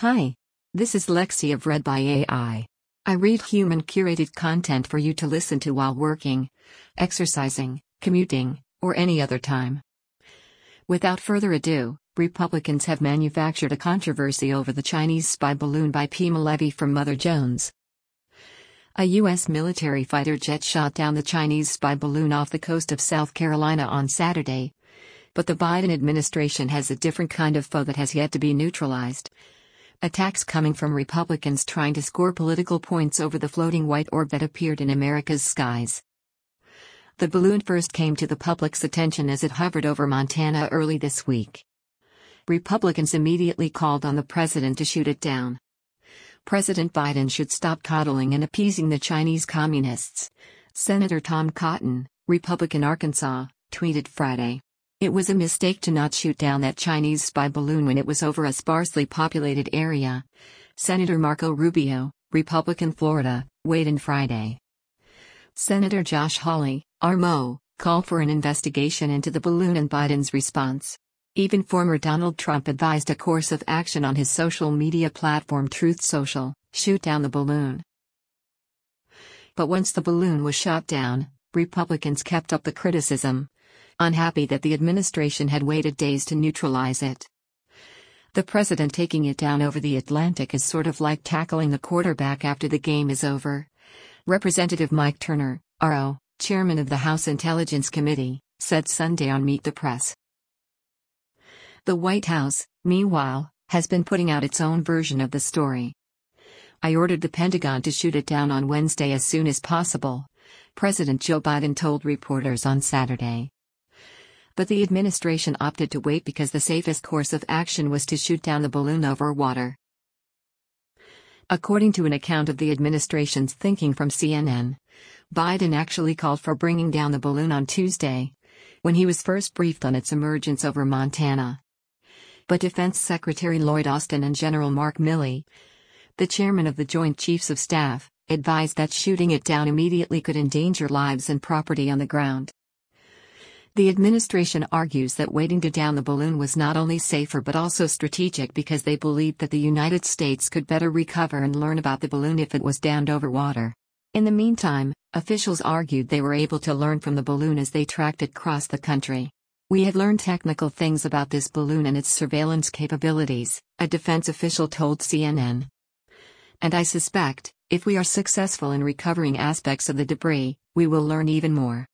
Hi. This is Lexi of Read by AI. I read human-curated content for you to listen to while working, exercising, commuting, or any other time. Without further ado, Republicans have manufactured a controversy over the Chinese spy balloon by Pema Levy from Mother Jones. A U.S. military fighter jet shot down the Chinese spy balloon off the coast of South Carolina on Saturday. But the Biden administration has a different kind of foe that has yet to be neutralized. Attacks coming from Republicans trying to score political points over the floating white orb that appeared in America's skies. The balloon first came to the public's attention as it hovered over Montana early this week. Republicans immediately called on the president to shoot it down. President Biden should stop coddling and appeasing the Chinese communists, Senator Tom Cotton, Republican Arkansas, tweeted Friday. It was a mistake to not shoot down that Chinese spy balloon when it was over a sparsely populated area. Senator Marco Rubio, Republican Florida, weighed in Friday. Senator Josh Hawley, RMO, called for an investigation into the balloon and Biden's response. Even former Donald Trump advised a course of action on his social media platform Truth Social: shoot down the balloon. But once the balloon was shot down, Republicans kept up the criticism, unhappy that the administration had waited days to neutralize it. The president taking it down over the Atlantic is sort of like tackling the quarterback after the game is over. Representative Mike Turner, RO, chairman of the House Intelligence Committee, said Sunday on Meet the Press. The White House, meanwhile, has been putting out its own version of the story. I ordered the Pentagon to shoot it down on Wednesday as soon as possible, President Joe Biden told reporters on Saturday. But the administration opted to wait because the safest course of action was to shoot down the balloon over water. According to an account of the administration's thinking from CNN, Biden actually called for bringing down the balloon on Tuesday, when he was first briefed on its emergence over Montana. But Defense Secretary Lloyd Austin and General Mark Milley, the chairman of the Joint Chiefs of Staff, advised that shooting it down immediately could endanger lives and property on the ground. The administration argues that waiting to down the balloon was not only safer but also strategic because they believed that the United States could better recover and learn about the balloon if it was downed over water. In the meantime, officials argued they were able to learn from the balloon as they tracked it across the country. We had learned technical things about this balloon and its surveillance capabilities, a defense official told CNN. And I suspect, if we are successful in recovering aspects of the debris, we will learn even more.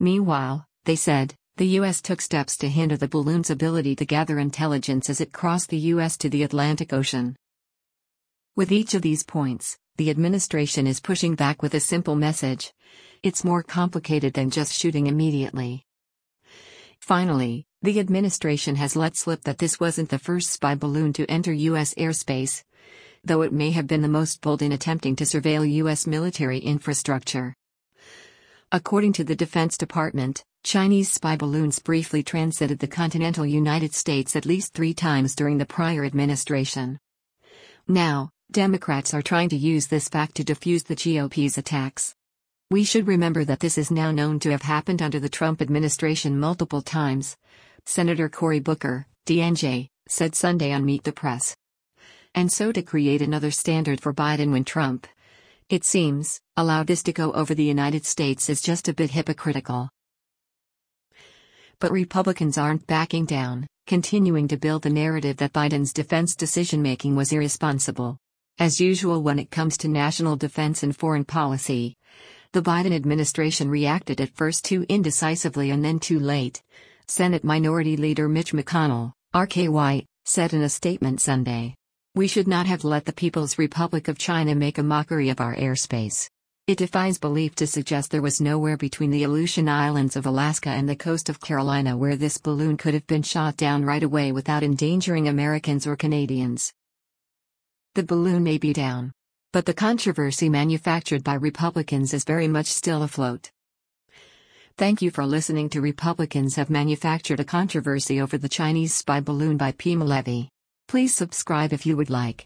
Meanwhile, they said, the U.S. took steps to hinder the balloon's ability to gather intelligence as it crossed the U.S. to the Atlantic Ocean. With each of these points, the administration is pushing back with a simple message. It's more complicated than just shooting immediately. Finally, the administration has let slip that this wasn't the first spy balloon to enter U.S. airspace, though it may have been the most bold in attempting to surveil U.S. military infrastructure. According to the Defense Department, Chinese spy balloons briefly transited the continental United States at least 3 times during the prior administration. Now, Democrats are trying to use this fact to defuse the GOP's attacks. We should remember that this is now known to have happened under the Trump administration multiple times, Senator Cory Booker, DNJ, said Sunday on Meet the Press. And so to create another standard for Biden when Trump, it seems, allowed this to go over the United States is just a bit hypocritical. But Republicans aren't backing down, continuing to build the narrative that Biden's defense decision-making was irresponsible. As usual when it comes to national defense and foreign policy, the Biden administration reacted at first too indecisively and then too late, Senate Minority Leader Mitch McConnell, RKY, said in a statement Sunday. We should not have let the People's Republic of China make a mockery of our airspace. It defies belief to suggest there was nowhere between the Aleutian Islands of Alaska and the coast of Carolina where this balloon could have been shot down right away without endangering Americans or Canadians. The balloon may be down. But the controversy manufactured by Republicans is very much still afloat. Thank you for listening to Republicans have manufactured a controversy over the Chinese spy balloon by Pema Levy. Please subscribe if you would like.